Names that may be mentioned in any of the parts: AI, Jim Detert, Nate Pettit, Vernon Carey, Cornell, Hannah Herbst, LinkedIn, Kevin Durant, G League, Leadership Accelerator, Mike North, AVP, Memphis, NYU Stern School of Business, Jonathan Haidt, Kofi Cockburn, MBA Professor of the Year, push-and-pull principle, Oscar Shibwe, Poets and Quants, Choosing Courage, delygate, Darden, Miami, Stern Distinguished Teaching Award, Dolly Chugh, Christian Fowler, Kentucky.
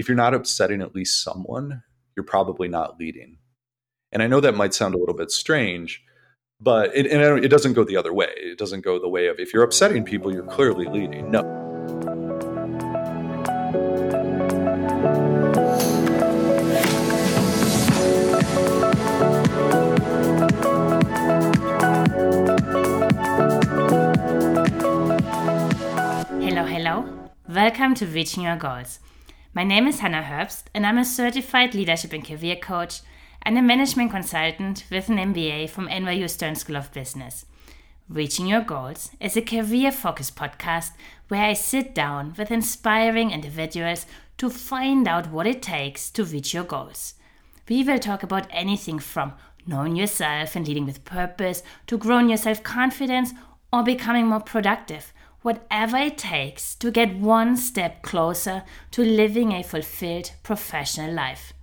if you're not upsetting at least someone, you're probably not leading. And I know that might sound a little bit strange, but it doesn't go the other way. It doesn't go the way of if you're upsetting people, you're clearly leading. No. Hello. Welcome to Reaching Your Goals. My name is Hannah Herbst and I'm a certified leadership and career coach and a management consultant with an MBA from NYU Stern School of Business. Reaching Your Goals is a career-focused podcast where I sit down with inspiring individuals to find out what it takes to reach your goals. We will talk about anything from knowing yourself and leading with purpose to growing your self-confidence or becoming more productive. Whatever it takes to get one step closer to living a fulfilled professional life.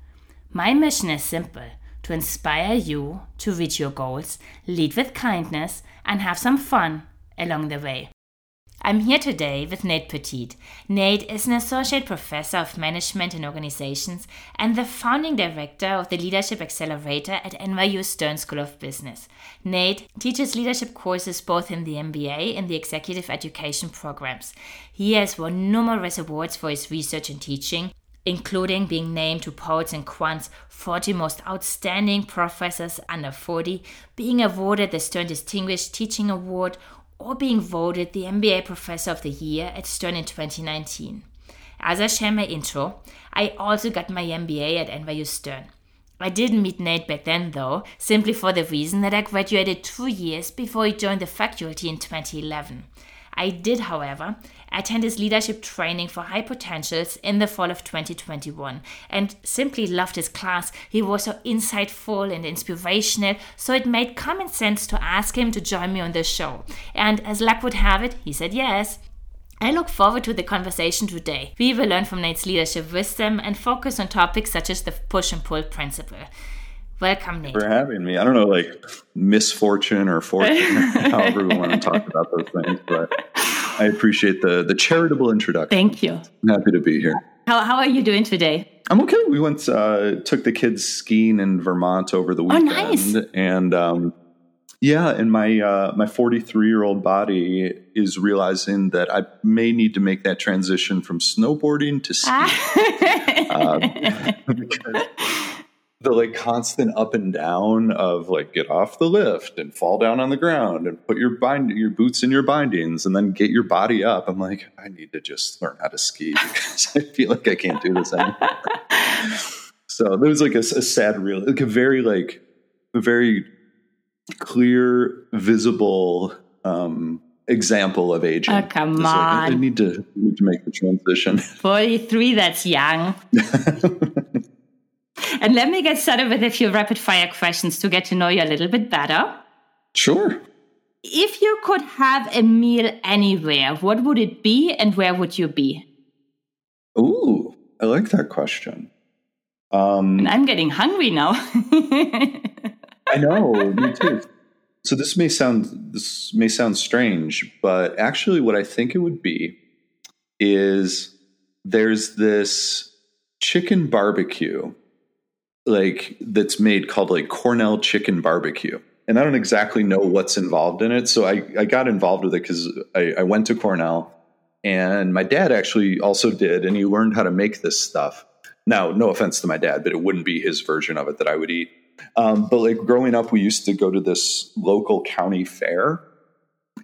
My mission is simple, to inspire you to reach your goals, lead with kindness, and have some fun along the way. I'm here today with Nate Pettit. Nate is an associate professor of management and organizations and the founding director of the Leadership Accelerator at NYU Stern School of Business. Nate teaches leadership courses both in the MBA and the executive education programs. He has won numerous awards for his research and teaching, including being named to Poets and Quants 40 Most Outstanding Professors Under 40, being awarded the Stern Distinguished Teaching Award, or being voted the MBA Professor of the Year at Stern in 2019. As I share my intro, I also got my MBA at NYU Stern. I didn't meet Nate back then though, simply for the reason that I graduated 2 years before he joined the faculty in 2011. I did, however, attend his leadership training for high potentials in the fall of 2021 and simply loved his class. He was so insightful and inspirational, so it made common sense to ask him to join me on the show. And as luck would have it, he said yes. I look forward to the conversation today. We will learn from Nate's leadership wisdom and focus on topics such as the push and pull principle. Welcome, Nate. Thanks for having me. I don't know, like misfortune or fortune, however we want to talk about those things, but I appreciate the charitable introduction. Thank you. I'm happy to be here. How are you doing today? I'm okay. We went, took the kids skiing in Vermont over the weekend. Oh, nice. And and my 43-year-old body is realizing that I may need to make that transition from snowboarding to skiing. The like constant up and down of like get off the lift and fall down on the ground and put your boots in your bindings and then get your body up. I'm like, I need to just learn how to ski because I feel like I can't do this anymore. So there was like a sad real, like a very clear, visible example of aging. Oh, come on. Like, I need to make the transition. 43, that's young. And let me get started with a few rapid-fire questions to get to know you a little bit better. Sure. If you could have a meal anywhere, what would it be and where would you be? Ooh, I like that question. And I'm getting hungry now. I know, me too. So this may sound strange, but actually what I think it would be is there's this chicken barbecue like that's made called like Cornell chicken barbecue. And I don't exactly know what's involved in it. So I got involved with it because I went to Cornell and my dad actually also did. And he learned how to make this stuff. Now, no offense to my dad, but it wouldn't be his version of it that I would eat. But like growing up, we used to go to this local county fair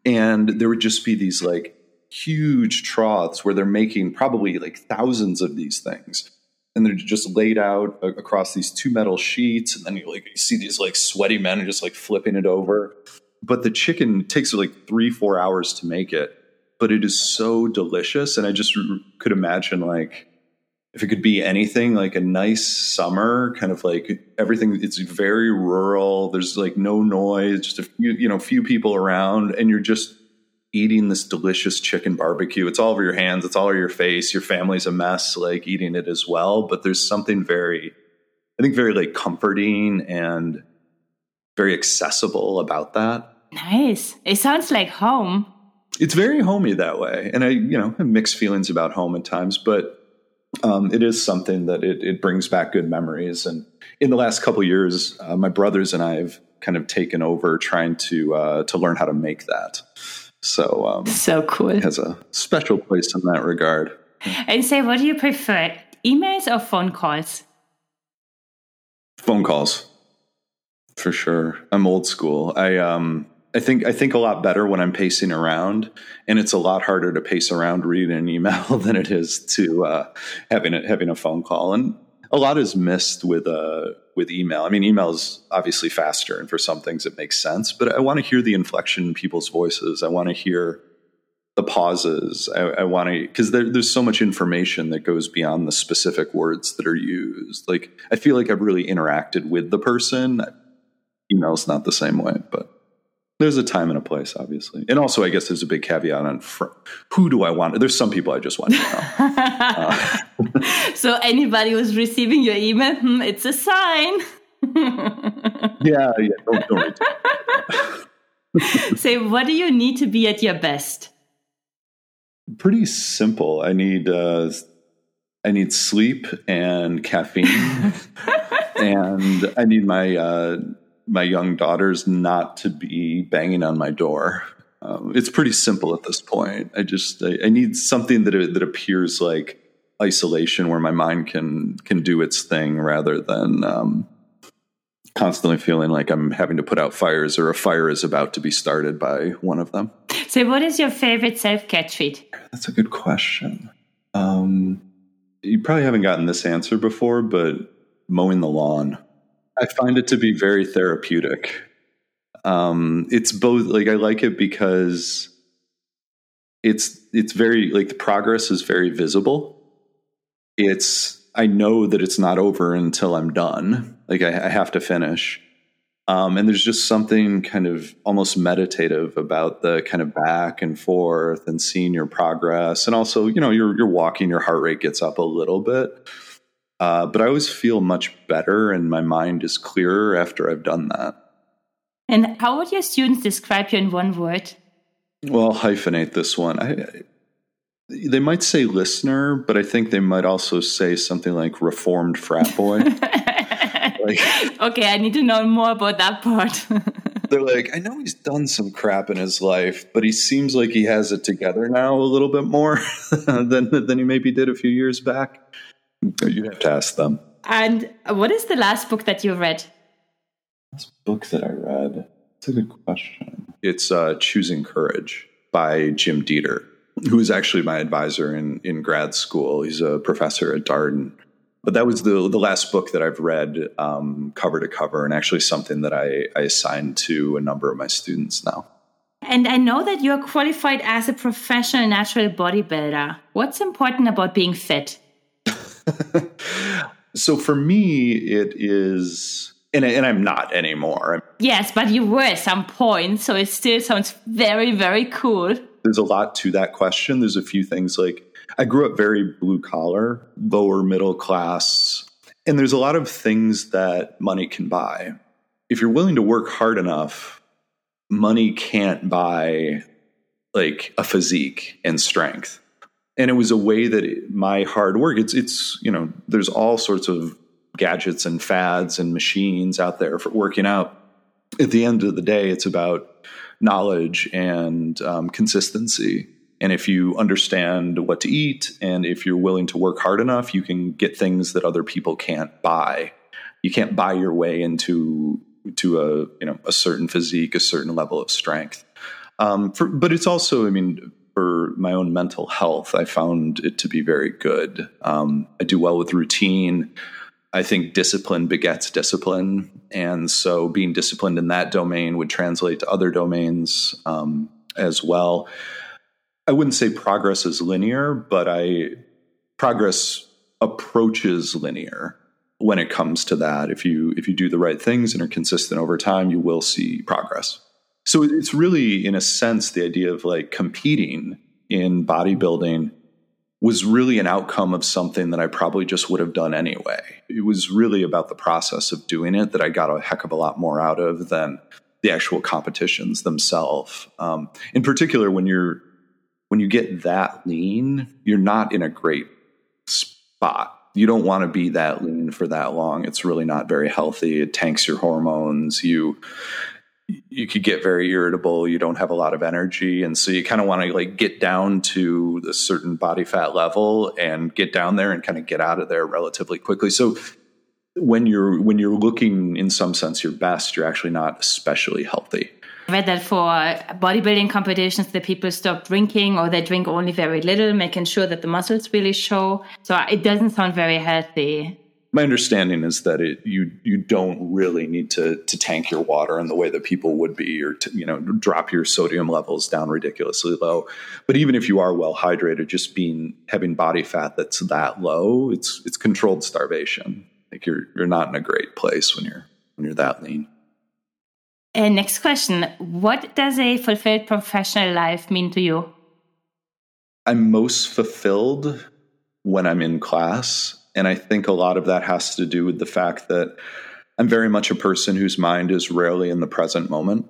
and there would just be these like huge troughs where they're making probably like thousands of these things. And they're just laid out across these two metal sheets. And then you see these like sweaty men just like flipping it over. But the chicken takes like 3-4 hours to make it. But it is so delicious. And I just could imagine like if it could be anything like a nice summer kind of like everything. It's very rural. There's like no noise, just a few, few people around. And you're just eating this delicious chicken barbecue. It's all over your hands. It's all over your face. Your family's a mess, like eating it as well. But there's something very like comforting and very accessible about that. Nice. It sounds like home. It's very homey that way. And I have mixed feelings about home at times, but it is something that it brings back good memories. And in the last couple of years, my brothers and I have kind of taken over trying to learn how to make that. So, so cool. It has a special place in that regard. And say, what do you prefer, emails or phone calls? Phone calls, for sure. I'm old school. I think a lot better when I'm pacing around, and it's a lot harder to pace around reading an email than it is to having a phone call. And a lot is missed with email. I mean, email is obviously faster, and for some things it makes sense. But I want to hear the inflection in people's voices. I want to hear the pauses. I want to, because there's so much information that goes beyond the specific words that are used. Like, I feel like I've really interacted with the person. Email's not the same way, but there's a time and a place, obviously. And also, I guess there's a big caveat on who do I want? There's some people I just want to know. So anybody who's receiving your email, it's a sign. Yeah. Don't So what do you need to be at your best? Pretty simple. I need sleep and caffeine, and I need my young daughters not to be banging on my door. It's pretty simple at this point. I need something that appears like isolation, where my mind can do its thing rather than constantly feeling like I'm having to put out fires, or a fire is about to be started by one of them. So what is your favorite self-care treat? That's a good question. You probably haven't gotten this answer before, but mowing the lawn. I find it to be very therapeutic. It's both, like, I like it because it's very, like, the progress is very visible. I know that it's not over until I'm done. Like, I have to finish. And there's just something kind of almost meditative about the kind of back and forth and seeing your progress. And also, you know, you're walking, your heart rate gets up a little bit. But I always feel much better, and my mind is clearer after I've done that. And how would your students describe you in one word? Well, I'll hyphenate this one. They might say listener, but I think they might also say something like reformed frat boy. Okay, I need to know more about that part. They're like, I know he's done some crap in his life, but he seems like he has it together now a little bit more than he maybe did a few years back. You'd have to ask them. And what is the last book that you read? Last book that I read? That's a good question. It's Choosing Courage by Jim Detert, who is actually my advisor in grad school. He's a professor at Darden. But that was the last book that I've read cover to cover, and actually something that I assign to a number of my students now. And I know that you're qualified as a professional natural bodybuilder. What's important about being fit? So for me, it is, and I'm not anymore. Yes, but you were at some point, so it still sounds very, very cool. There's a lot to that question. There's a few things, like, I grew up very blue collar, lower middle class, and there's a lot of things that money can buy. If you're willing to work hard enough, money can't buy, like, a physique and strength. And it was a way that my hard work, it's, you know, there's all sorts of gadgets and fads and machines out there for working out. At the end of the day, it's about knowledge and consistency. And if you understand what to eat, and if you're willing to work hard enough, you can get things that other people can't buy. You can't buy your way into a, you know, a certain physique, a certain level of strength. But it's also, I mean, for my own mental health, I found it to be very good. I do well with routine. I think discipline begets discipline, and so being disciplined in that domain would translate to other domains as well. I wouldn't say progress is linear, but progress approaches linear when it comes to that. If you do the right things and are consistent over time, you will see progress. So it's really, in a sense, the idea of, like, competing in bodybuilding was really an outcome of something that I probably just would have done anyway. It was really about the process of doing it that I got a heck of a lot more out of than the actual competitions themselves. In particular, when you get that lean, you're not in a great spot. You don't want to be that lean for that long. It's really not very healthy. It tanks your hormones. You could get very irritable. You don't have a lot of energy. And so you kind of want to like get down to a certain body fat level and get down there and kind of get out of there relatively quickly. So when you're looking in some sense your best, you're actually not especially healthy. I read that for bodybuilding competitions, the people stop drinking or they drink only very little, making sure that the muscles really show. So it doesn't sound very healthy. My understanding is that you don't really need to tank your water in the way that people would be, or to, drop your sodium levels down ridiculously low. But even if you are well hydrated, just having body fat that's that low, it's controlled starvation. Like you're not in a great place when you're that lean. And next question, what does a fulfilled professional life mean to you? I'm most fulfilled when I'm in class. And I think a lot of that has to do with the fact that I'm very much a person whose mind is rarely in the present moment.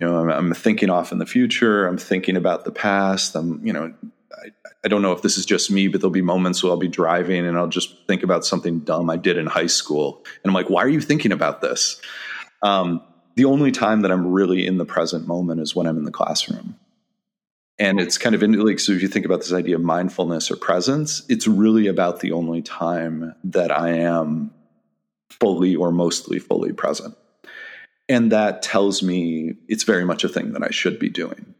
I'm thinking off in the future. I'm thinking about the past. I don't know if this is just me, but there'll be moments where I'll be driving and I'll just think about something dumb I did in high school. And I'm like, why are you thinking about this? The only time that I'm really in the present moment is when I'm in the classroom. And it's kind of so if you think about this idea of mindfulness or presence, it's really about the only time that I am fully or mostly fully present. And that tells me it's very much a thing that I should be doing,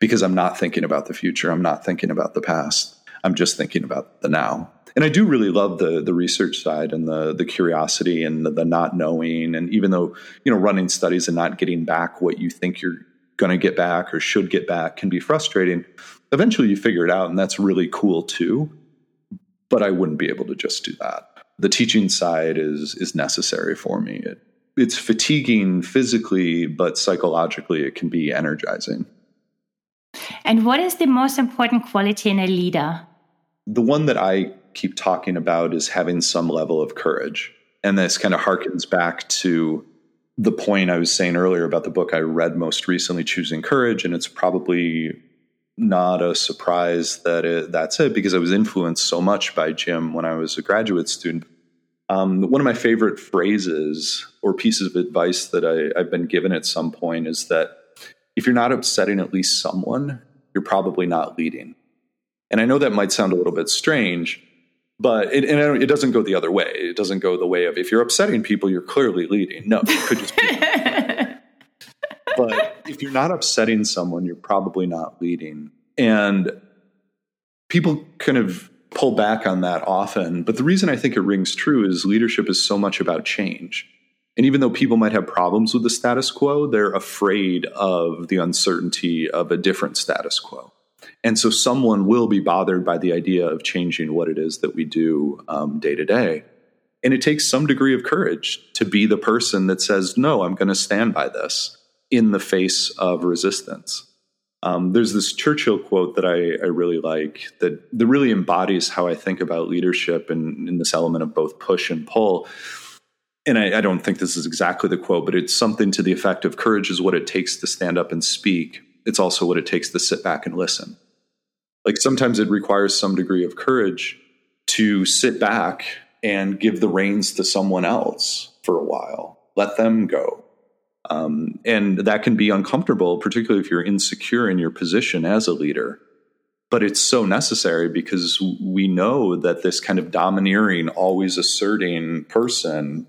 because I'm not thinking about the future. I'm not thinking about the past. I'm just thinking about the now. And I do really love the research side and the curiosity and the not knowing. And even though, running studies and not getting back what you think you're going to get back or should get back can be frustrating, eventually you figure it out. And that's really cool too. But I wouldn't be able to just do that. The teaching side is necessary for me. It's fatiguing physically, but psychologically it can be energizing. And what is the most important quality in a leader? The one that I keep talking about is having some level of courage. And this kind of harkens back to the point I was saying earlier about the book I read most recently, Choosing Courage. And it's probably not a surprise that that's it, because I was influenced so much by Jim when I was a graduate student. One of my favorite phrases or pieces of advice that I've been given at some point is that if you're not upsetting at least someone, you're probably not leading. And I know that might sound a little bit strange, but it doesn't go the other way. It doesn't go the way of, if you're upsetting people, you're clearly leading. No, you could just be. But if you're not upsetting someone, you're probably not leading. And people kind of pull back on that often. But the reason I think it rings true is leadership is so much about change. And even though people might have problems with the status quo, they're afraid of the uncertainty of a different status quo. And so someone will be bothered by the idea of changing what it is that we do day to day. And it takes some degree of courage to be the person that says, no, I'm going to stand by this in the face of resistance. There's this Churchill quote that I really like that really embodies how I think about leadership and in this element of both push and pull. And I don't think this is exactly the quote, but it's something to the effect of courage is what it takes to stand up and speak. It's also what it takes to sit back and listen. Like sometimes it requires some degree of courage to sit back and give the reins to someone else for a while. Let them go. And that can be uncomfortable, particularly if you're insecure in your position as a leader. But it's so necessary because we know that this kind of domineering, always asserting person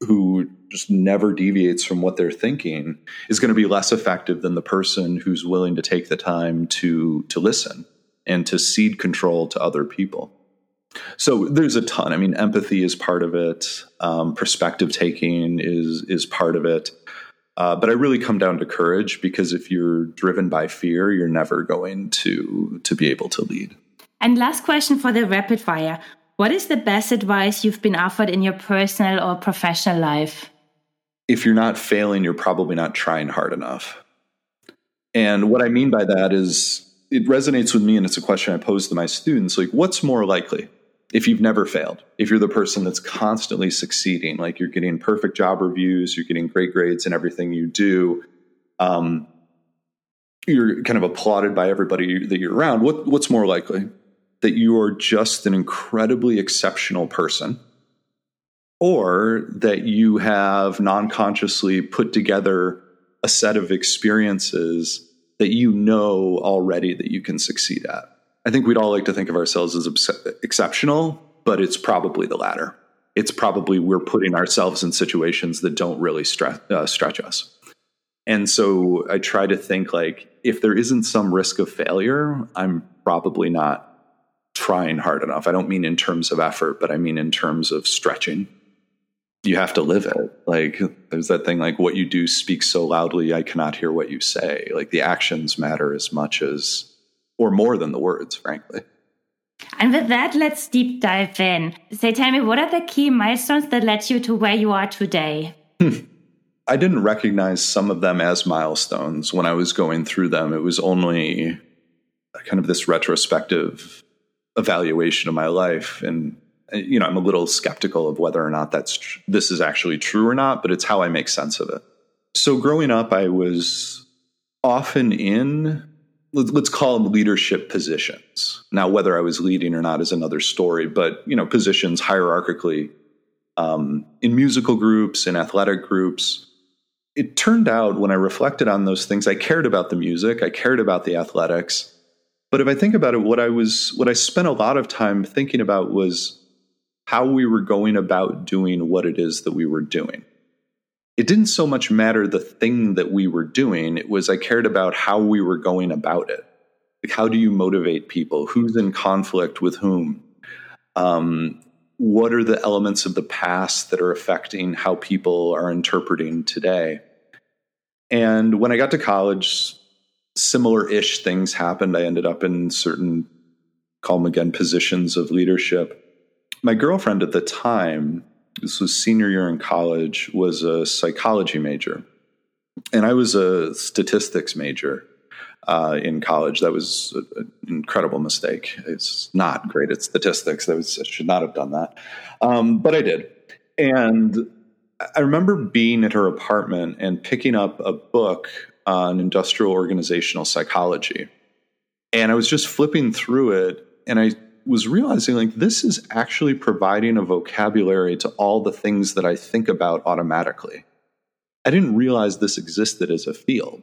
who just never deviates from what they're thinking is going to be less effective than the person who's willing to take the time to listen and to cede control to other people. So there's a ton. I mean, empathy is part of it. Perspective taking is part of it. But I really come down to courage, because if you're driven by fear, you're never going to be able to lead. And last question for the rapid fire. What is the best advice you've been offered in your personal or professional life? If you're not failing, you're probably not trying hard enough. And what I mean by that is it resonates with me, and it's a question I pose to my students. Like, what's more likely if you've never failed? If you're the person that's constantly succeeding, like you're getting perfect job reviews, you're getting great grades in everything you do, you're kind of applauded by everybody that you're around. What's more likely? that you are just an incredibly exceptional person, or that you have non-consciously put together a set of experiences that you know already that you can succeed at. I think we'd all like to think of ourselves as exceptional, but it's probably the latter. It's probably we're putting ourselves in situations that don't really stretch us. And so I try to think, like, if there isn't some risk of failure, I'm probably not trying hard enough. I don't mean in terms of effort, but I mean in terms of stretching. You have to live it. Like, there's that thing, like, what you do speaks so loudly, I cannot hear what you say. Like, the actions matter as much as, or more than the words, frankly. And with that, let's deep dive in. So tell me, what are the key milestones that led you to where you are today? I didn't recognize some of them as milestones when I was going through them. It was only kind of this retrospective evaluation of my life. And, you know, I'm a little skeptical of whether or not this is actually true or not, but it's how I make sense of it. So growing up, I was often in, let's call them, leadership positions. Now, whether I was leading or not is another story, but, you know, positions hierarchically, in musical groups, in athletic groups. It turned out, when I reflected on those things, I cared about the music, I cared about the athletics. But if I think about it, what I spent a lot of time thinking about was how we were going about doing what it is that we were doing. It didn't so much matter the thing that we were doing. It was, I cared about how we were going about it. Like, how do you motivate people? Who's in conflict with whom? What are the elements of the past that are affecting how people are interpreting today? And when I got to college, similar-ish things happened. I ended up in certain, call them again, positions of leadership. My girlfriend at the time, this was senior year in college, was a psychology major. And I was a statistics major in college. That was an incredible mistake. It's not great at statistics. I should not have done that. But I did. And I remember being at her apartment and picking up a book on industrial organizational psychology. And I was just flipping through it, and I was realizing, like, this is actually providing a vocabulary to all the things that I think about automatically. I didn't realize this existed as a field.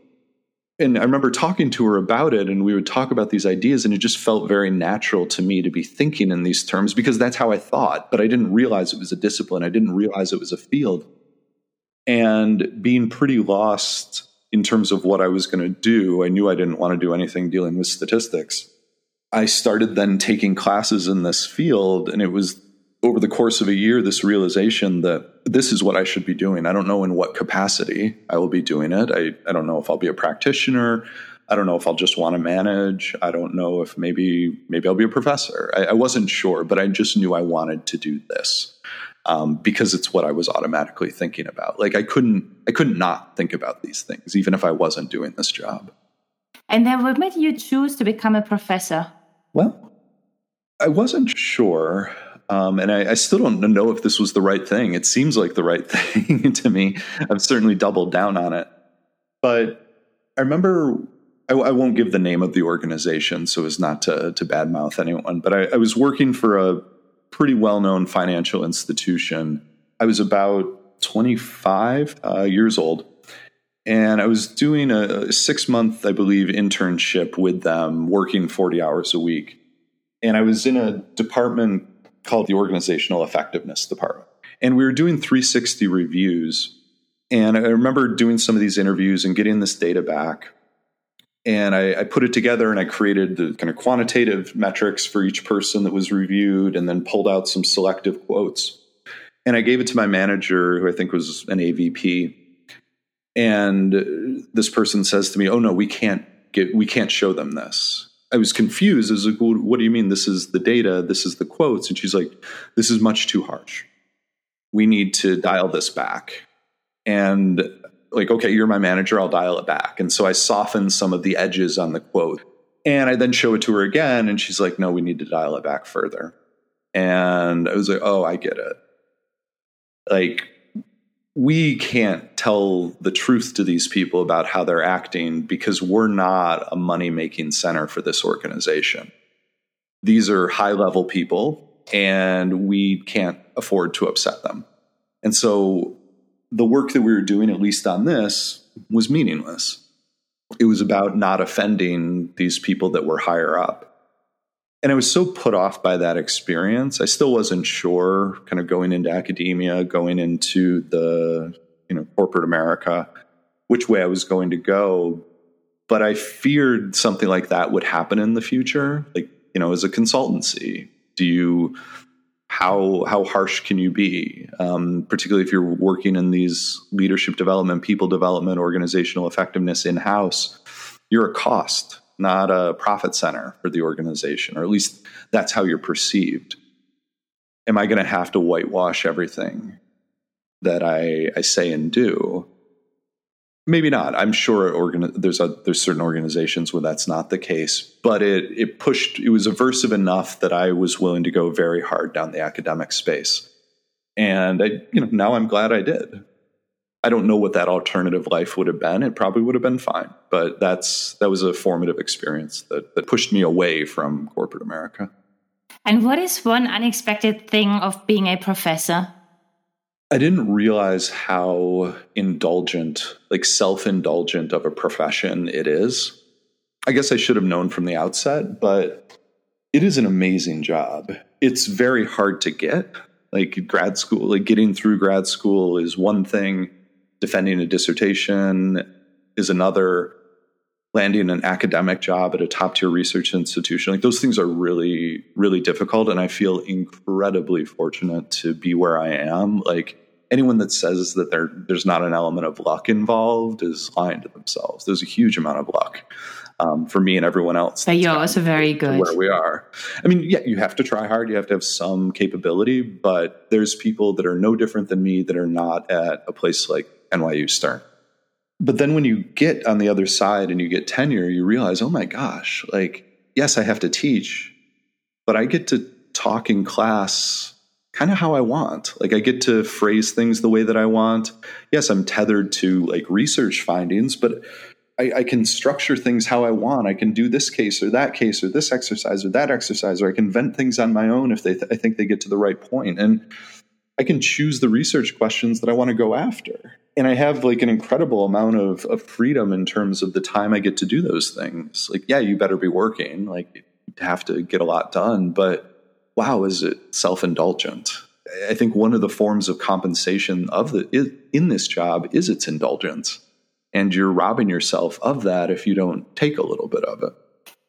And I remember talking to her about it, and we would talk about these ideas, and it just felt very natural to me to be thinking in these terms because that's how I thought, but I didn't realize it was a discipline. I didn't realize it was a field. And being pretty lost in terms of what I was going to do, I knew I didn't want to do anything dealing with statistics. I started then taking classes in this field, and it was over the course of a year, this realization that this is what I should be doing. I don't know in what capacity I will be doing it. I don't know if I'll be a practitioner. I don't know if I'll just want to manage. I don't know if maybe I'll be a professor. I wasn't sure, but I just knew I wanted to do this because it's what I was automatically thinking about. Like, I couldn't not think about these things, even if I wasn't doing this job. And then what made you choose to become a professor? Well, I wasn't sure. And I still don't know if this was the right thing. It seems like the right thing to me. I've certainly doubled down on it. But I remember, I won't give the name of the organization so as not to badmouth anyone, but I was working for a pretty well-known financial institution. I was about 25 years old. And I was doing a 6-month, I believe, internship with them, working 40 hours a week. And I was in a department called the Organizational Effectiveness Department. And we were doing 360 reviews. And I remember doing some of these interviews and getting this data back. And I put it together, and I created the kind of quantitative metrics for each person that was reviewed, and then pulled out some selective quotes. And I gave it to my manager, who I think was an AVP. And this person says to me, "Oh no, we can't show them this." I was confused. I was like, well, "What do you mean? This is the data. This is the quotes." And she's like, "This is much too harsh. We need to dial this back." And like, okay, you're my manager. I'll dial it back. And so I softened some of the edges on the quote, and I then show it to her again, and she's like, "No, we need to dial it back further." And I was like, "Oh, I get it. Like, we can't tell the truth to these people about how they're acting because we're not a money-making center for this organization. these are high-level people and we can't afford to upset them. And so the work that we were doing, at least on this, was meaningless. It was about not offending these people that were higher up. And I was so put off by that experience. I still wasn't sure, kind of going into academia, going into the, corporate America, which way I was going to go. But I feared something like that would happen in the future. Like, as a consultancy, how harsh can you be? Particularly if you're working in these leadership development, people development, organizational effectiveness in-house, you're a cost, not a profit center for the organization, or at least that's how you're perceived. Am I going to have to whitewash everything that I say and do? Maybe not. I'm sure there's certain organizations where that's not the case, but it was aversive enough that I was willing to go very hard down the academic space. And now I'm glad I did. I don't know what that alternative life would have been. It probably would have been fine, but that was a formative experience that pushed me away from corporate America. And what is one unexpected thing of being a professor? I didn't realize how self-indulgent of a profession it is. I guess I should have known from the outset, but it is an amazing job. It's very hard to get. Grad school, getting through grad school is one thing. Defending a dissertation is another. Landing an academic job at a top-tier research institution, those things are really, really difficult. And I feel incredibly fortunate to be where I am. Anyone that says that there's not an element of luck involved is lying to themselves. There's a huge amount of luck for me and everyone else. But you're also very good. Where we are. You have to try hard. You have to have some capability. But there's people that are no different than me that are not at a place like NYU Stern. But then when you get on the other side and you get tenure, you realize, oh my gosh, yes, I have to teach, but I get to talk in class kind of how I want. I get to phrase things the way that I want. Yes, I'm tethered to research findings, but I can structure things how I want. I can do this case or that case or this exercise or that exercise, or I can invent things on my own if I think they get to the right point. And I can choose the research questions that I want to go after. And I have an incredible amount of freedom in terms of the time I get to do those things. You better be working. You have to get a lot done. But wow, is it self-indulgent? I think one of the forms of compensation in this job is its indulgence. And you're robbing yourself of that if you don't take a little bit of it.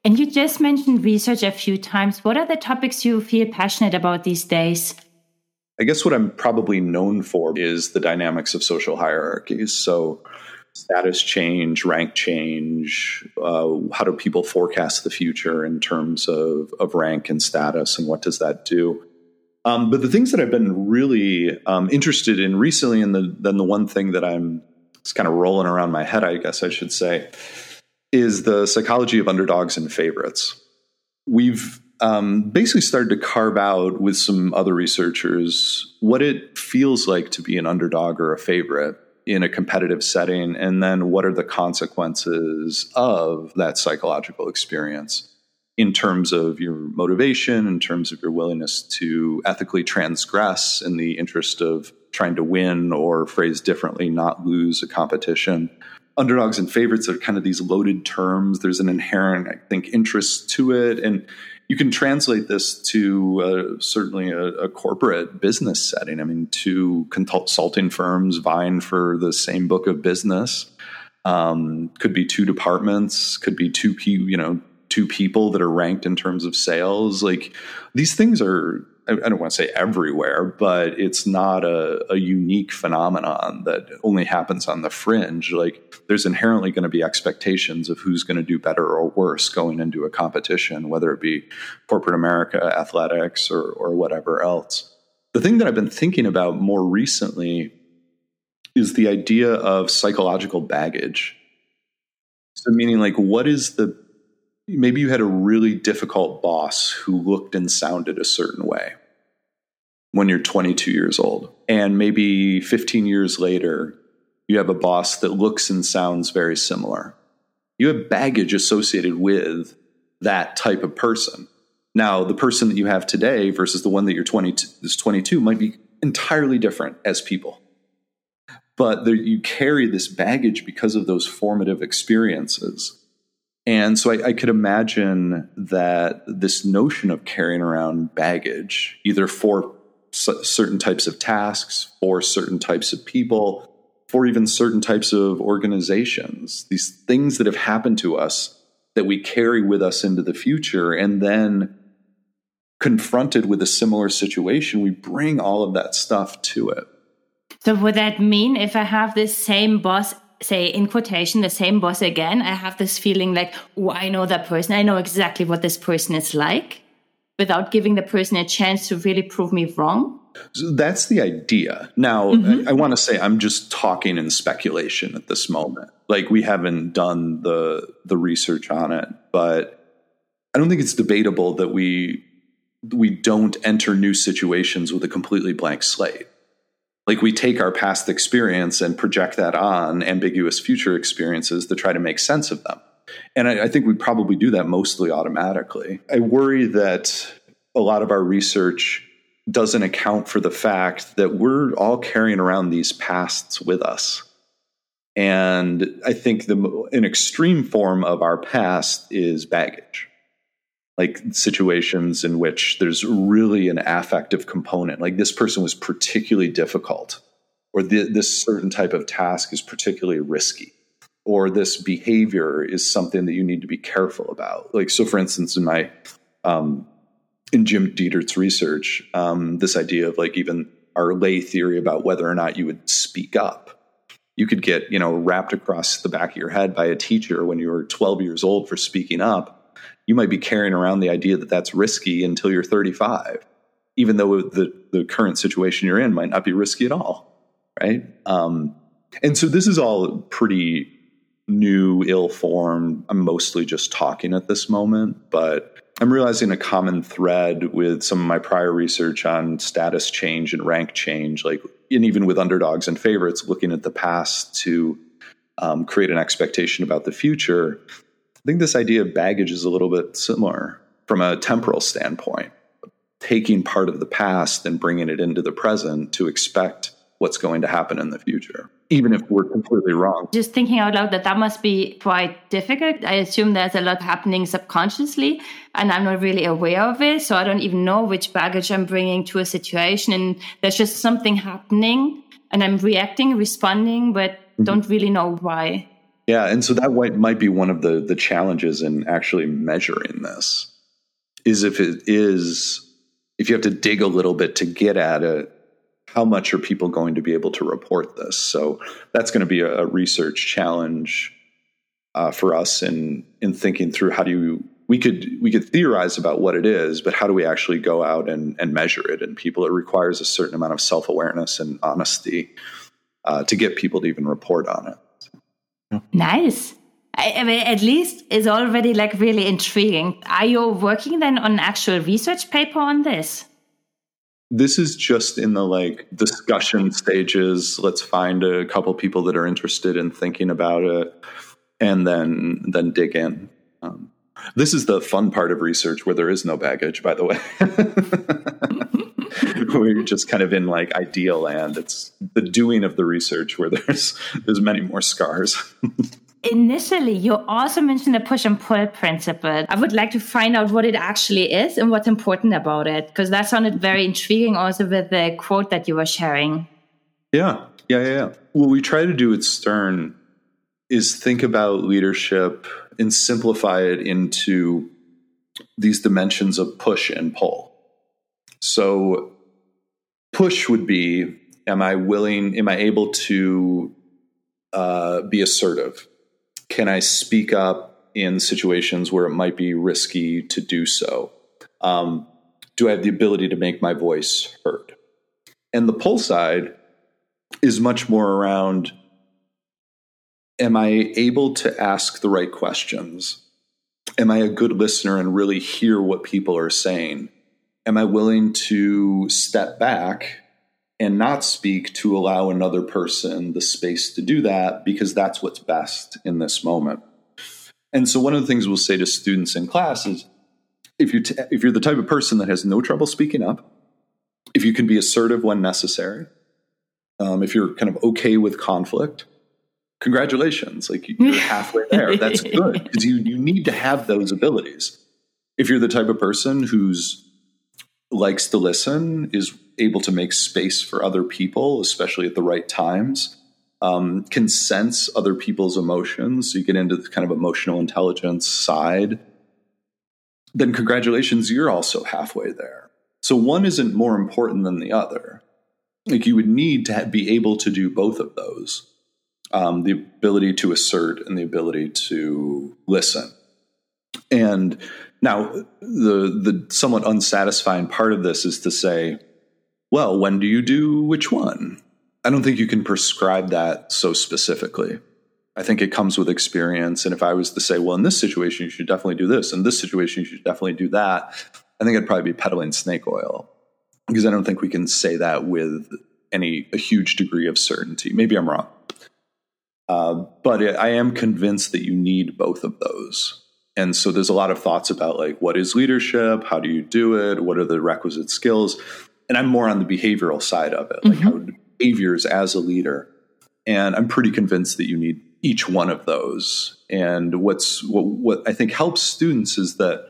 And you just mentioned research a few times. What are the topics you feel passionate about these days? I guess what I'm probably known for is the dynamics of social hierarchies. So status change, rank change, how do people forecast the future in terms of rank and status, and what does that do? But the things that I've been really interested in recently, and then the one thing that I'm just kind of rolling around my head, I guess I should say, is the psychology of underdogs and favorites. We've basically started to carve out with some other researchers what it feels like to be an underdog or a favorite in a competitive setting, and then what are the consequences of that psychological experience in terms of your motivation, in terms of your willingness to ethically transgress in the interest of trying to win, or phrased differently, not lose a competition. Underdogs and favorites are kind of these loaded terms. There's an inherent, I think, interest to it. And you can translate this to certainly a corporate business setting. Two consulting firms vying for the same book of business. Could be two departments, could be two people that are ranked in terms of sales. These things are, I don't want to say everywhere, but it's not a unique phenomenon that only happens on the fringe. There's inherently going to be expectations of who's going to do better or worse going into a competition, whether it be corporate America, athletics, or whatever else. The thing that I've been thinking about more recently is the idea of psychological baggage. So meaning what is maybe you had a really difficult boss who looked and sounded a certain way when you're 22 years old. And maybe 15 years later, you have a boss that looks and sounds very similar. You have baggage associated with that type of person. Now, the person that you have today versus the one that you're 22 might be entirely different as people. But you carry this baggage because of those formative experiences. And so I could imagine that this notion of carrying around baggage, either for certain types of tasks, for certain types of people, for even certain types of organizations, these things that have happened to us that we carry with us into the future, and then confronted with a similar situation, we bring all of that stuff to it. So would that mean if I have this same boss, say in quotation, the same boss again, I have this feeling like, oh, I know that person. I know exactly what this person is like, without giving the person a chance to really prove me wrong? So that's the idea. Now, I want to say I'm just talking in speculation at this moment. Like, we haven't done the research on it, but I don't think it's debatable that we don't enter new situations with a completely blank slate. Like, we take our past experience and project that on ambiguous future experiences to try to make sense of them. And I think we probably do that mostly automatically. I worry that a lot of our research doesn't account for the fact that we're all carrying around these pasts with us. And I think an extreme form of our past is baggage. Like, situations in which there's really an affective component, like this person was particularly difficult, or this certain type of task is particularly risky, or this behavior is something that you need to be careful about. Like, so for instance, in my, in Jim Detert's research, this idea of like even our lay theory about whether or not you would speak up. You could get, wrapped across the back of your head by a teacher when you were 12 years old for speaking up. You might be carrying around the idea that that's risky until you're 35, even though the current situation you're in might not be risky at all, right? And so this is all pretty new, ill-formed. I'm mostly just talking at this moment, but I'm realizing a common thread with some of my prior research on status change and rank change, like, and even with underdogs and favorites, looking at the past to create an expectation about the future. I think this idea of baggage is a little bit similar from a temporal standpoint, taking part of the past and bringing it into the present to expect what's going to happen in the future, even if we're completely wrong. Just thinking out loud, that must be quite difficult. I assume there's a lot happening subconsciously, and I'm not really aware of it. So I don't even know which baggage I'm bringing to a situation. And there's just something happening, and I'm reacting, responding, but don't really know why. Yeah, and so that might be one of the challenges in actually measuring this, is if you have to dig a little bit to get at it, how much are people going to be able to report this? So that's going to be a research challenge for us in thinking through we could theorize about what it is, but how do we actually go out and measure it in people? It requires a certain amount of self-awareness and honesty to get people to even report on it. Yeah. Nice. I mean, at least it's already like really intriguing. Are you working then on an actual research paper on this? This is just in the like discussion stages. Let's find a couple people that are interested in thinking about it and then dig in. This is the fun part of research where there is no baggage, by the way. We're just kind of in like idea land. It's the doing of the research where there's many more scars. Initially, you also mentioned the push and pull principle. I would like to find out what it actually is and what's important about it, because that sounded very intriguing also with the quote that you were sharing. Yeah. What we try to do at Stern is think about leadership and simplify it into these dimensions of push and pull. So push would be, am I able to be assertive? Can I speak up in situations where it might be risky to do so? Do I have the ability to make my voice heard? And the pull side is much more around, am I able to ask the right questions? Am I a good listener and really hear what people are saying? Am I willing to step back and not speak to allow another person the space to do that, because that's what's best in this moment? And so one of the things we'll say to students in class is, if you're the type of person that has no trouble speaking up, if you can be assertive when necessary, if you're kind of okay with conflict, congratulations, like you're halfway there. That's good, because you need to have those abilities. If you're the type of person who's likes to listen, is able to make space for other people, especially at the right times, can sense other people's emotions, so you get into the kind of emotional intelligence side, then congratulations, you're also halfway there. So one isn't more important than the other. Like you would need to be able to do both of those, the ability to assert and the ability to listen. And now the somewhat unsatisfying part of this is to say, well, when do you do which one? I don't think you can prescribe that so specifically. I think it comes with experience. And if I was to say, well, in this situation, you should definitely do this. In this situation, you should definitely do that. I think I'd probably be peddling snake oil, because I don't think we can say that with a huge degree of certainty. Maybe I'm wrong. But I am convinced that you need both of those. And so there's a lot of thoughts about like, what is leadership? How do you do it? What are the requisite skills? And I'm more on the behavioral side of it, like how behaviors as a leader. And I'm pretty convinced that you need each one of those. And what I think helps students is that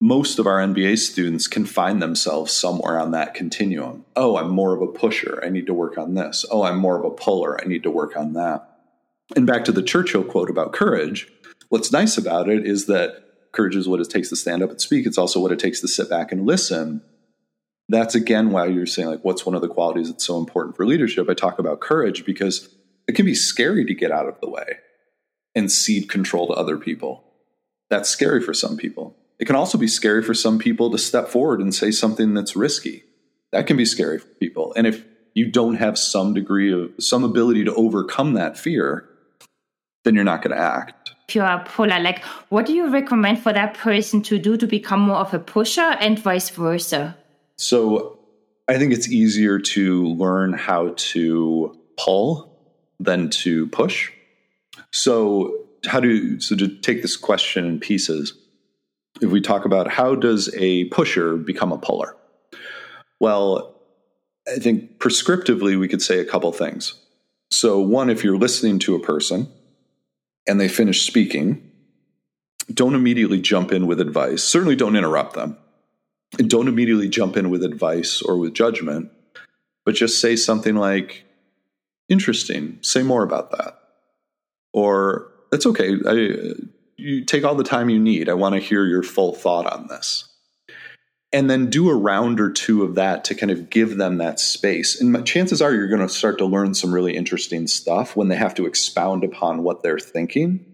most of our MBA students can find themselves somewhere on that continuum. Oh, I'm more of a pusher. I need to work on this. Oh, I'm more of a puller. I need to work on that. And back to the Churchill quote about courage. What's nice about it is that courage is what it takes to stand up and speak. It's also what it takes to sit back and listen. That's, again, why you're saying, like, what's one of the qualities that's so important for leadership? I talk about courage because it can be scary to get out of the way and cede control to other people. That's scary for some people. It can also be scary for some people to step forward and say something that's risky. That can be scary for people. And if you don't have some ability to overcome that fear, then you're not going to act. If you're a puller, like, what do you recommend for that person to do to become more of a pusher and vice versa? So I think it's easier to learn how to pull than to push. So to take this question in pieces, if we talk about how does a pusher become a puller? Well, I think prescriptively we could say a couple things. So one, if you're listening to a person and they finish speaking, don't immediately jump in with advice. Certainly don't interrupt them. And don't immediately jump in with advice or with judgment, but just say something like, interesting, say more about that. Or, that's okay, you take all the time you need. I want to hear your full thought on this. And then do a round or two of that to kind of give them that space. And chances are you're going to start to learn some really interesting stuff when they have to expound upon what they're thinking.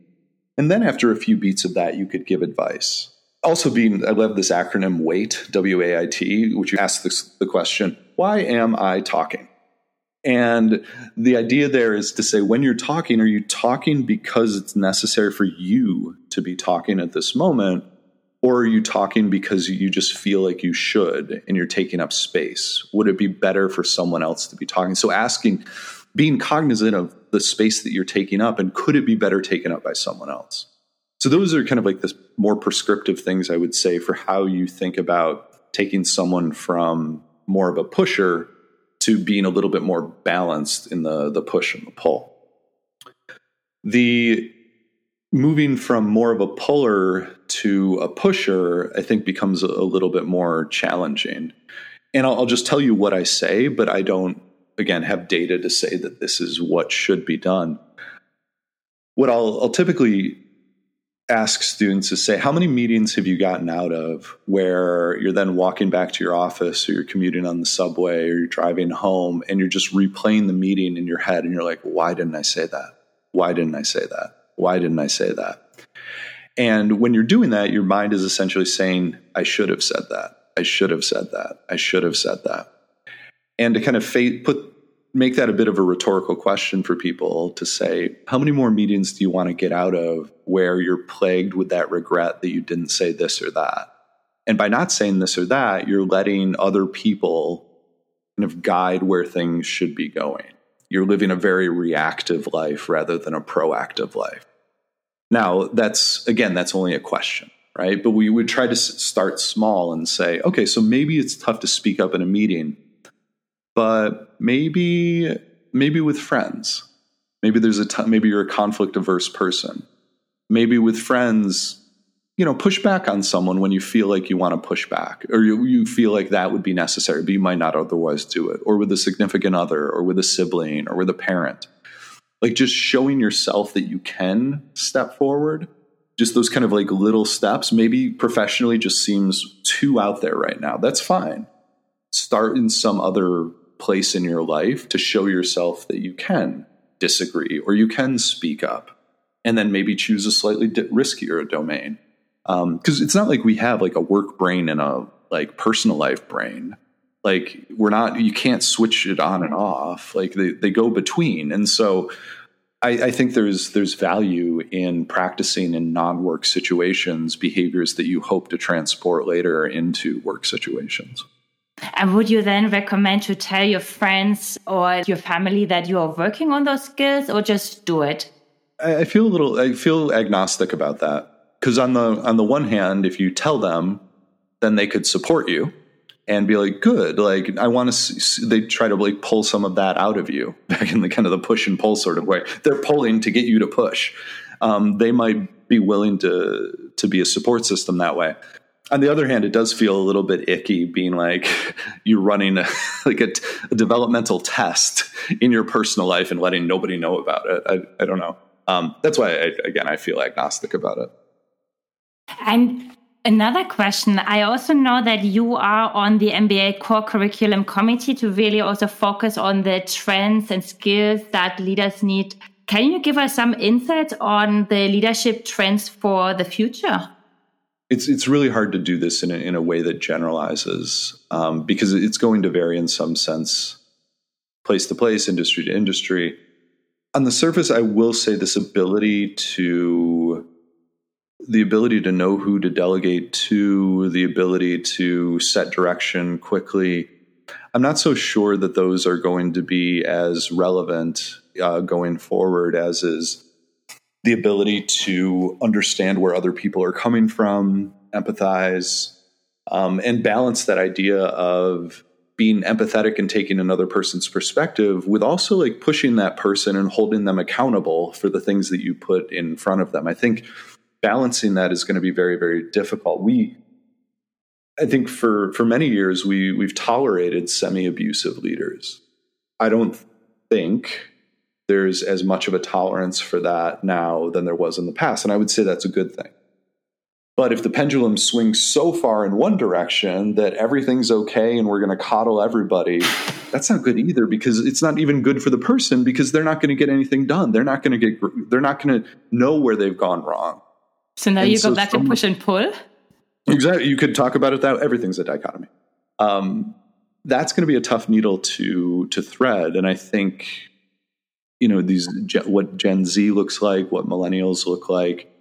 And then after a few beats of that, you could give advice. Also I love this acronym WAIT, W-A-I-T, which you ask the question, why am I talking? And the idea there is to say, when you're talking, are you talking because it's necessary for you to be talking at this moment? Or are you talking because you just feel like you should and you're taking up space? Would it be better for someone else to be talking? So asking, being cognizant of the space that you're taking up, and could it be better taken up by someone else? So those are kind of like the more prescriptive things I would say for how you think about taking someone from more of a pusher to being a little bit more balanced in the push and the pull. The moving from more of a puller to a pusher, I think, becomes a little bit more challenging. And I'll just tell you what I say, but I don't, again, have data to say that this is what should be done. What I'll typically ask students to say, how many meetings have you gotten out of where you're then walking back to your office, or you're commuting on the subway, or you're driving home, and you're just replaying the meeting in your head, and you're like, why didn't I say that? Why didn't I say that? Why didn't I say that? And when you're doing that, your mind is essentially saying, I should have said that. I should have said that. I should have said that. And to kind of make that a bit of a rhetorical question for people to say, how many more meetings do you want to get out of where you're plagued with that regret that you didn't say this or that? And by not saying this or that, you're letting other people kind of guide where things should be going. You're living a very reactive life rather than a proactive life. Now, that's only a question. right? But we would try to start small and say, okay, so maybe it's tough to speak up in a meeting, but maybe with friends. Maybe there's maybe you're a conflict-averse person. Maybe with friends, you know, push back on someone when you feel like you want to push back, or you feel like that would be necessary, but you might not otherwise do it, or with a significant other, or with a sibling, or with a parent. Like just showing yourself that you can step forward, just those kind of like little steps, maybe professionally just seems too out there right now. That's fine. Start in some other place in your life to show yourself that you can disagree or you can speak up, and then maybe choose a slightly riskier domain. Because it's not like we have like a work brain and a like personal life brain. Like you can't switch it on and off. Like they go between. And so I think there's value in practicing in non-work situations, behaviors that you hope to transport later into work situations. And would you then recommend to tell your friends or your family that you are working on those skills, or just do it? I feel agnostic about that. Because on the one hand, if you tell them, then they could support you and be like, good, like I want to. They try to like pull some of that out of you, back in the kind of the push and pull sort of way. They're pulling to get you to push. They might be willing to be a support system that way. On the other hand, it does feel a little bit icky being like you're running a developmental test in your personal life and letting nobody know about it. I don't know. That's why I feel agnostic about it. And another question, I also know that you are on the MBA core curriculum committee to really also focus on the trends and skills that leaders need. Can you give us some insight on the leadership trends for the future? It's really hard to do this in a way that generalizes, because it's going to vary in some sense, place to place, industry to industry. On the surface, I will say this the ability to know who to delegate to, the ability to set direction quickly. I'm not so sure that those are going to be as relevant going forward as is the ability to understand where other people are coming from, empathize, and balance that idea of being empathetic and taking another person's perspective with also like pushing that person and holding them accountable for the things that you put in front of them. I think balancing that is going to be very, very difficult. I think for many years, we've tolerated semi-abusive leaders. I don't think there's as much of a tolerance for that now than there was in the past. And I would say that's a good thing. But if the pendulum swings so far in one direction that everything's okay and we're going to coddle everybody, that's not good either, because it's not even good for the person, because they're not going to get anything done. They're not going to know where they've gone wrong. So now you go back to push and pull? Exactly. You could talk about it that everything's a dichotomy. That's going to be a tough needle to thread. And I think, you know, what Gen Z looks like, what millennials look like,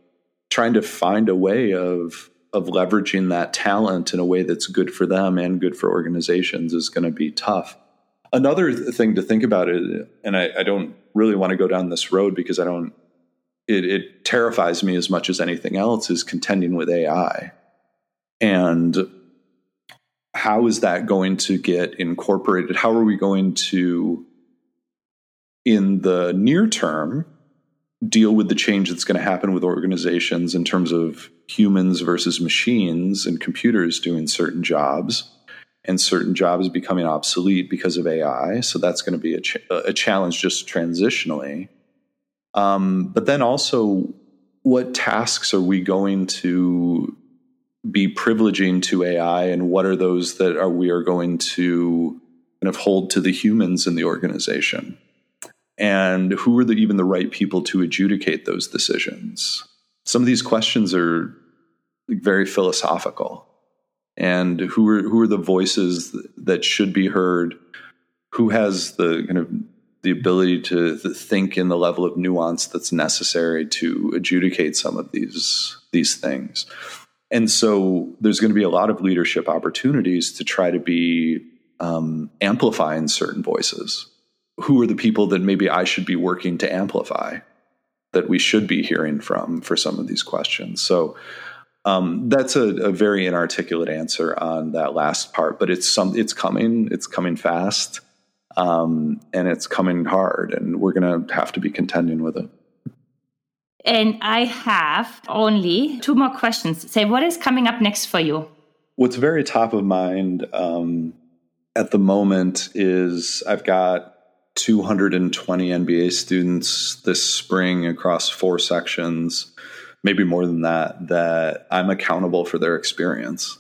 trying to find a way of leveraging that talent in a way that's good for them and good for organizations is going to be tough. Another thing to think about it, and I don't really want to go down this road because it terrifies me as much as anything else, is contending with AI. And how is that going to get incorporated? How are we going to, in the near term, deal with the change that's going to happen with organizations in terms of humans versus machines and computers doing certain jobs and certain jobs becoming obsolete because of AI? So that's going to be a challenge just transitionally. But then also, what tasks are we going to be privileging to AI, and what are those that we are going to kind of hold to the humans in the organization? And who are even the right people to adjudicate those decisions? Some of these questions are very philosophical. And who are the voices that should be heard? Who has the kind of the ability to think in the level of nuance that's necessary to adjudicate some of these things? And so there's going to be a lot of leadership opportunities to try to be amplifying certain voices. Who are the people that maybe I should be working to amplify, that we should be hearing from for some of these questions? So That's a very inarticulate answer on that last part, but it's coming fast, and it's coming hard, and we're going to have to be contending with it. And I have only two more questions. Say, what is coming up next for you? What's very top of mind at the moment is I've got 220 MBA students this spring across 4 sections, maybe more than that, that I'm accountable for their experience.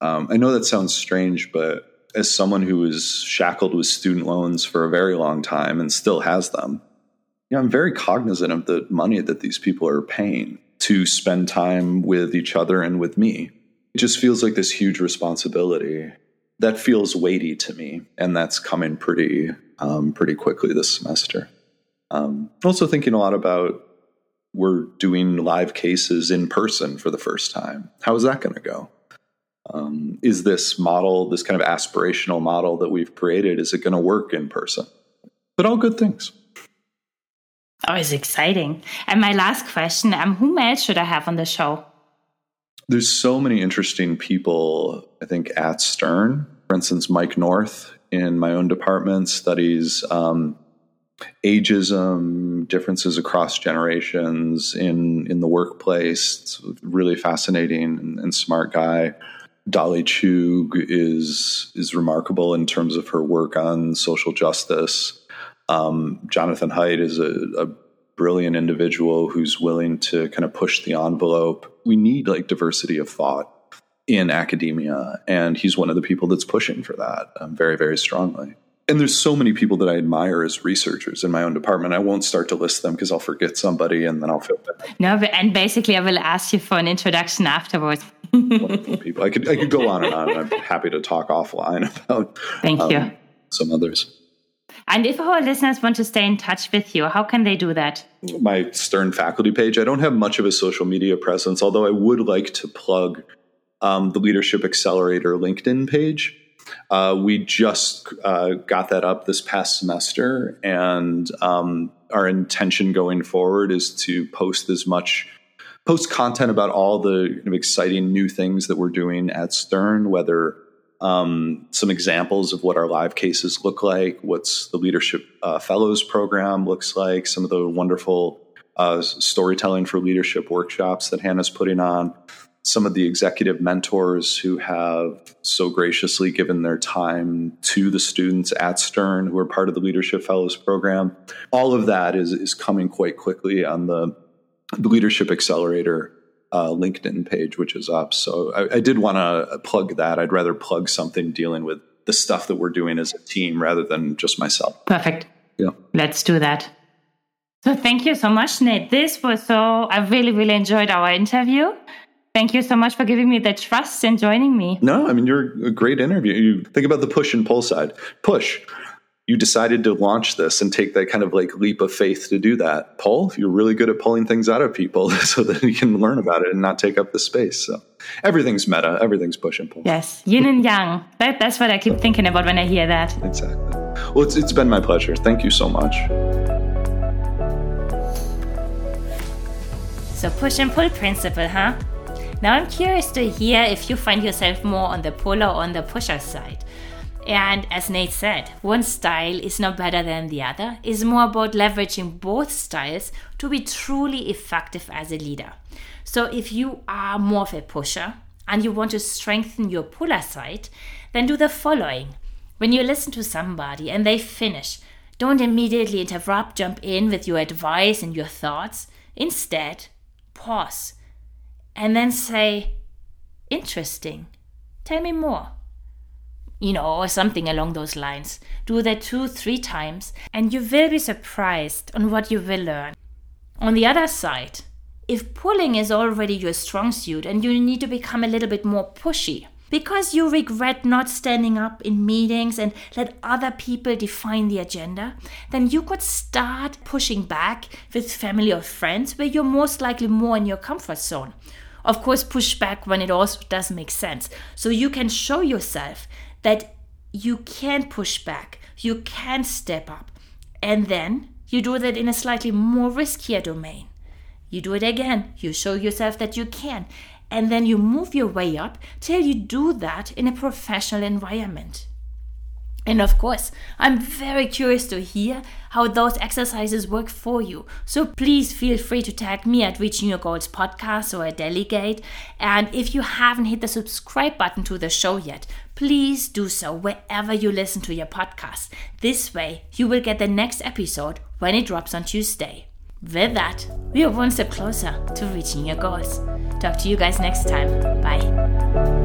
I know that sounds strange, but as someone who was shackled with student loans for a very long time and still has them, you know, I'm very cognizant of the money that these people are paying to spend time with each other and with me. It just feels like this huge responsibility that feels weighty to me, and that's coming pretty quickly this semester. Also thinking a lot about, we're doing live cases in person for the first time. How is that going to go? Is this model, this kind of aspirational model that we've created, is it going to work in person? But all good things. Oh, it's exciting. And my last question, whom else should I have on the show? There's so many interesting people, I think, at Stern. For instance, Mike North in my own department studies ageism, differences across generations in the workplace. It's really fascinating and smart guy. Dolly Chugh is remarkable in terms of her work on social justice. Jonathan Haidt is a brilliant individual who's willing to kind of push the envelope. We need like diversity of thought in academia, and he's one of the people that's pushing for that very, very strongly. And there's so many people that I admire as researchers in my own department. I won't start to list them because I'll forget somebody and then I'll feel bad. No, and basically I will ask you for an introduction afterwards. Wonderful people. I could go on and on. I'm happy to talk offline about some others. And if our listeners want to stay in touch with you, how can they do that? My Stern faculty page. I don't have much of a social media presence, although I would like to plug the Leadership Accelerator LinkedIn page. We just got that up this past semester, and our intention going forward is to post content about all the kind of exciting new things that we're doing at Stern, whether some examples of what our live cases look like, what's the Leadership Fellows program looks like, some of the wonderful storytelling for leadership workshops that Hannah's putting on, some of the executive mentors who have so graciously given their time to the students at Stern who are part of the Leadership Fellows program. All of that is coming quite quickly on the Leadership Accelerator LinkedIn page, which is up. So I did want to plug that. I'd rather plug something dealing with the stuff that we're doing as a team rather than just myself. Perfect. Yeah. Let's do that. So thank you so much, Nate. I really, really enjoyed our interview. Thank you so much for giving me the trust and joining me. No, I mean, you're a great interview. You think about the push and pull side. Push, you decided to launch this and take that kind of like leap of faith to do that. Pull, you're really good at pulling things out of people so that you can learn about it and not take up the space. So everything's meta, everything's push and pull. Yes, yin and yang. That's what I keep thinking about when I hear that. Exactly. Well, it's been my pleasure. Thank you so much. So push and pull principle, huh? Now I'm curious to hear if you find yourself more on the puller or on the pusher side. And as Nate said, one style is not better than the other. It's more about leveraging both styles to be truly effective as a leader. So if you are more of a pusher and you want to strengthen your puller side, then do the following. When you listen to somebody and they finish, don't immediately interrupt, jump in with your advice and your thoughts. Instead, pause. And then say, interesting, tell me more. You know, or something along those lines. Do that 2-3 times and you will be surprised on what you will learn. On the other side, if pulling is already your strong suit and you need to become a little bit more pushy because you regret not standing up in meetings and let other people define the agenda, then you could start pushing back with family or friends where you're most likely more in your comfort zone. Of course, push back when it also doesn't make sense. So you can show yourself that you can push back, you can step up, and then you do that in a slightly more riskier domain. You do it again, you show yourself that you can, and then you move your way up till you do that in a professional environment. And of course, I'm very curious to hear how those exercises work for you. So please feel free to tag me at Reaching Your Goals Podcast or at Delegate. And if you haven't hit the subscribe button to the show yet, please do so wherever you listen to your podcast. This way, you will get the next episode when it drops on Tuesday. With that, we are one step closer to reaching your goals. Talk to you guys next time. Bye.